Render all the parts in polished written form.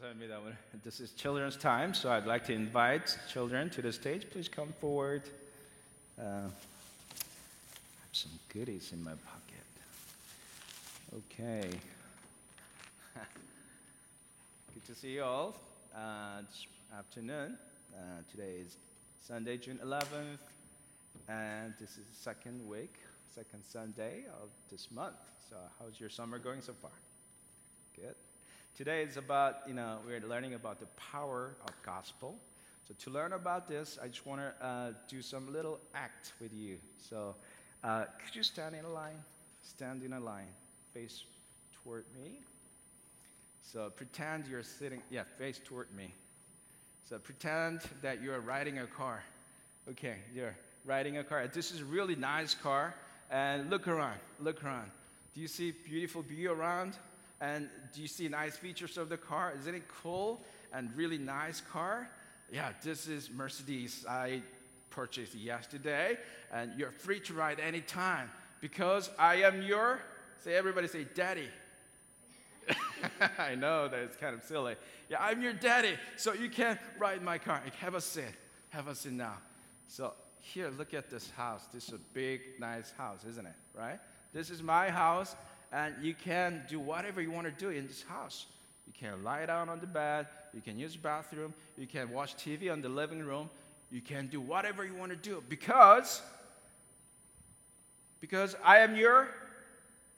감사합니다. 오늘 this is children's time, so I'd like to invite children to the stage. Please come forward. I have some goodies in my pocket. Okay. Good to see you all. This afternoon. Today is Sunday, June 11th, and this is the second week, second Sunday of this month. So, how's your summer going so far? Good. Today is about, we're learning about the power of gospel. So to learn about this, I just want to do some little act with you. So could you stand in a line? Stand in a line. Face toward me. So pretend you're sitting, face toward me. So pretend that you're riding a car. Okay, you're riding a car. This is a really nice car. And look around, look around. Do you see beautiful view around? And do you see nice features of the car? Isn't it cool and really nice car? Yeah, this is Mercedes I purchased yesterday. And you're free to ride anytime because I am your, everybody say, daddy. I know that it's kind of silly. Yeah, I'm your daddy, so you can ride my car. Have a seat now. So here, look at this house. This is a big, nice house, isn't it, right? This is my house. And you can do whatever you want to do in this house. You can lie down on the bed. You can use the bathroom. You can watch TV on the living room. You can do whatever you want to do because I am your,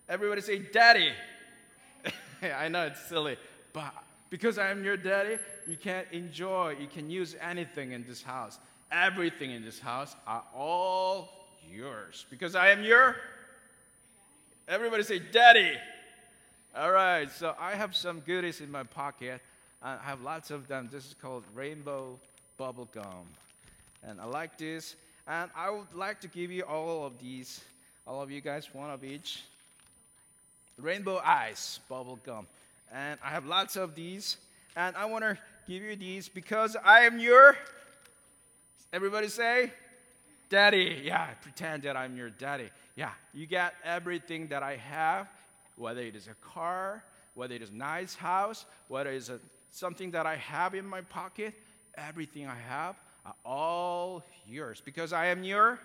everybody say, daddy. I know it's silly, but because I am your daddy, you can enjoy, you can use anything in this house. Everything in this house are all yours because I am your. Everybody say, daddy. All right, so I have some goodies in my pocket. I have lots of them. This is called rainbow bubble gum. And I like this. And I would like to give you all of these. All of you guys, one of each. Rainbow eyes bubble gum. And I have lots of these. And I want to give you these because I am your, everybody say, daddy. Yeah, pretend that I'm your daddy. Yeah, you get everything that I have, whether it is a car, whether it is a nice house, whether it is something that I have in my pocket, everything I have are all yours because I am your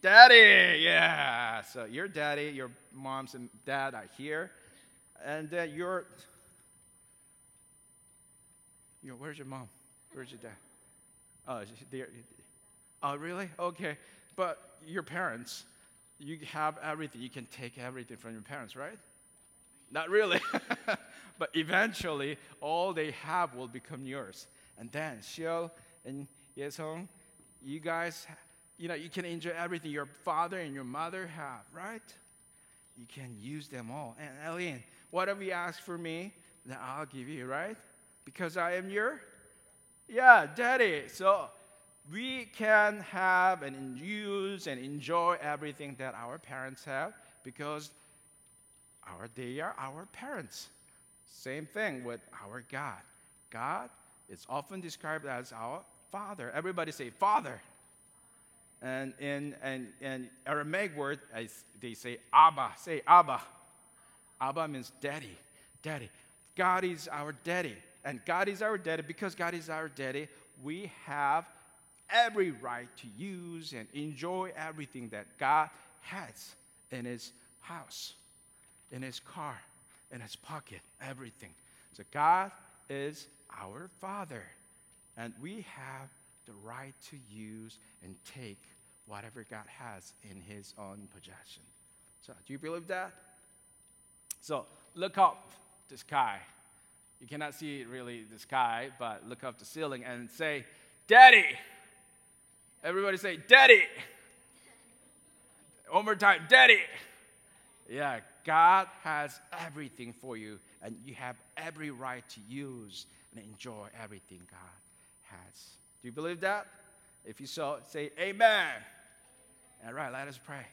daddy. Yeah, so your daddy, your moms and dad are here. And then your where's your mom? Where's your dad? Oh, there. Oh, really? Okay. But your parents, you have everything. You can take everything from your parents, right? Not really. But eventually, all they have will become yours. And then, Shil and Ye-sung, you guys, you can enjoy everything your father and your mother have, right? You can use them all. And Eileen, whatever you ask for me, then I'll give you, right? Because I am your, daddy. So we can have and use and enjoy everything that our parents have because they are our parents. Same thing with our God. God is often described as our Father. Everybody say, Father. And in Aramaic word, they say, Abba. Say, Abba. Abba means daddy. Daddy. God is our daddy. And God is our daddy. Because God is our daddy, we have every right to use and enjoy everything that God has in his house, in his car, in his pocket, everything. So God is our Father, and we have the right to use and take whatever God has in his own possession. So do you believe that? So look up the sky. You cannot see really the sky, but look up the ceiling and say, Daddy! Everybody say, Daddy. One more time, Daddy. Yeah, God has everything for you, and you have every right to use and enjoy everything God has. Do you believe that? If you so, say amen. All right, let us pray.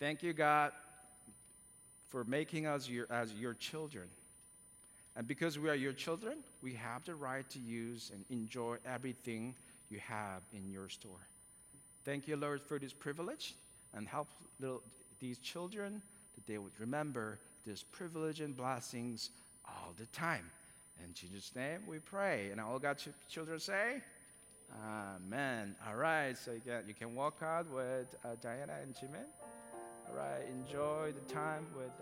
Thank you, God, for making us as your children. And because we are your children, we have the right to use and enjoy everything you have in your store. Thank you, Lord, for this privilege, and help these children that they would remember this privilege and blessings all the time. In Jesus' name we pray. And all God's children say, Amen. All right, so you can walk out with Diana and Jimin. All right, enjoy the time with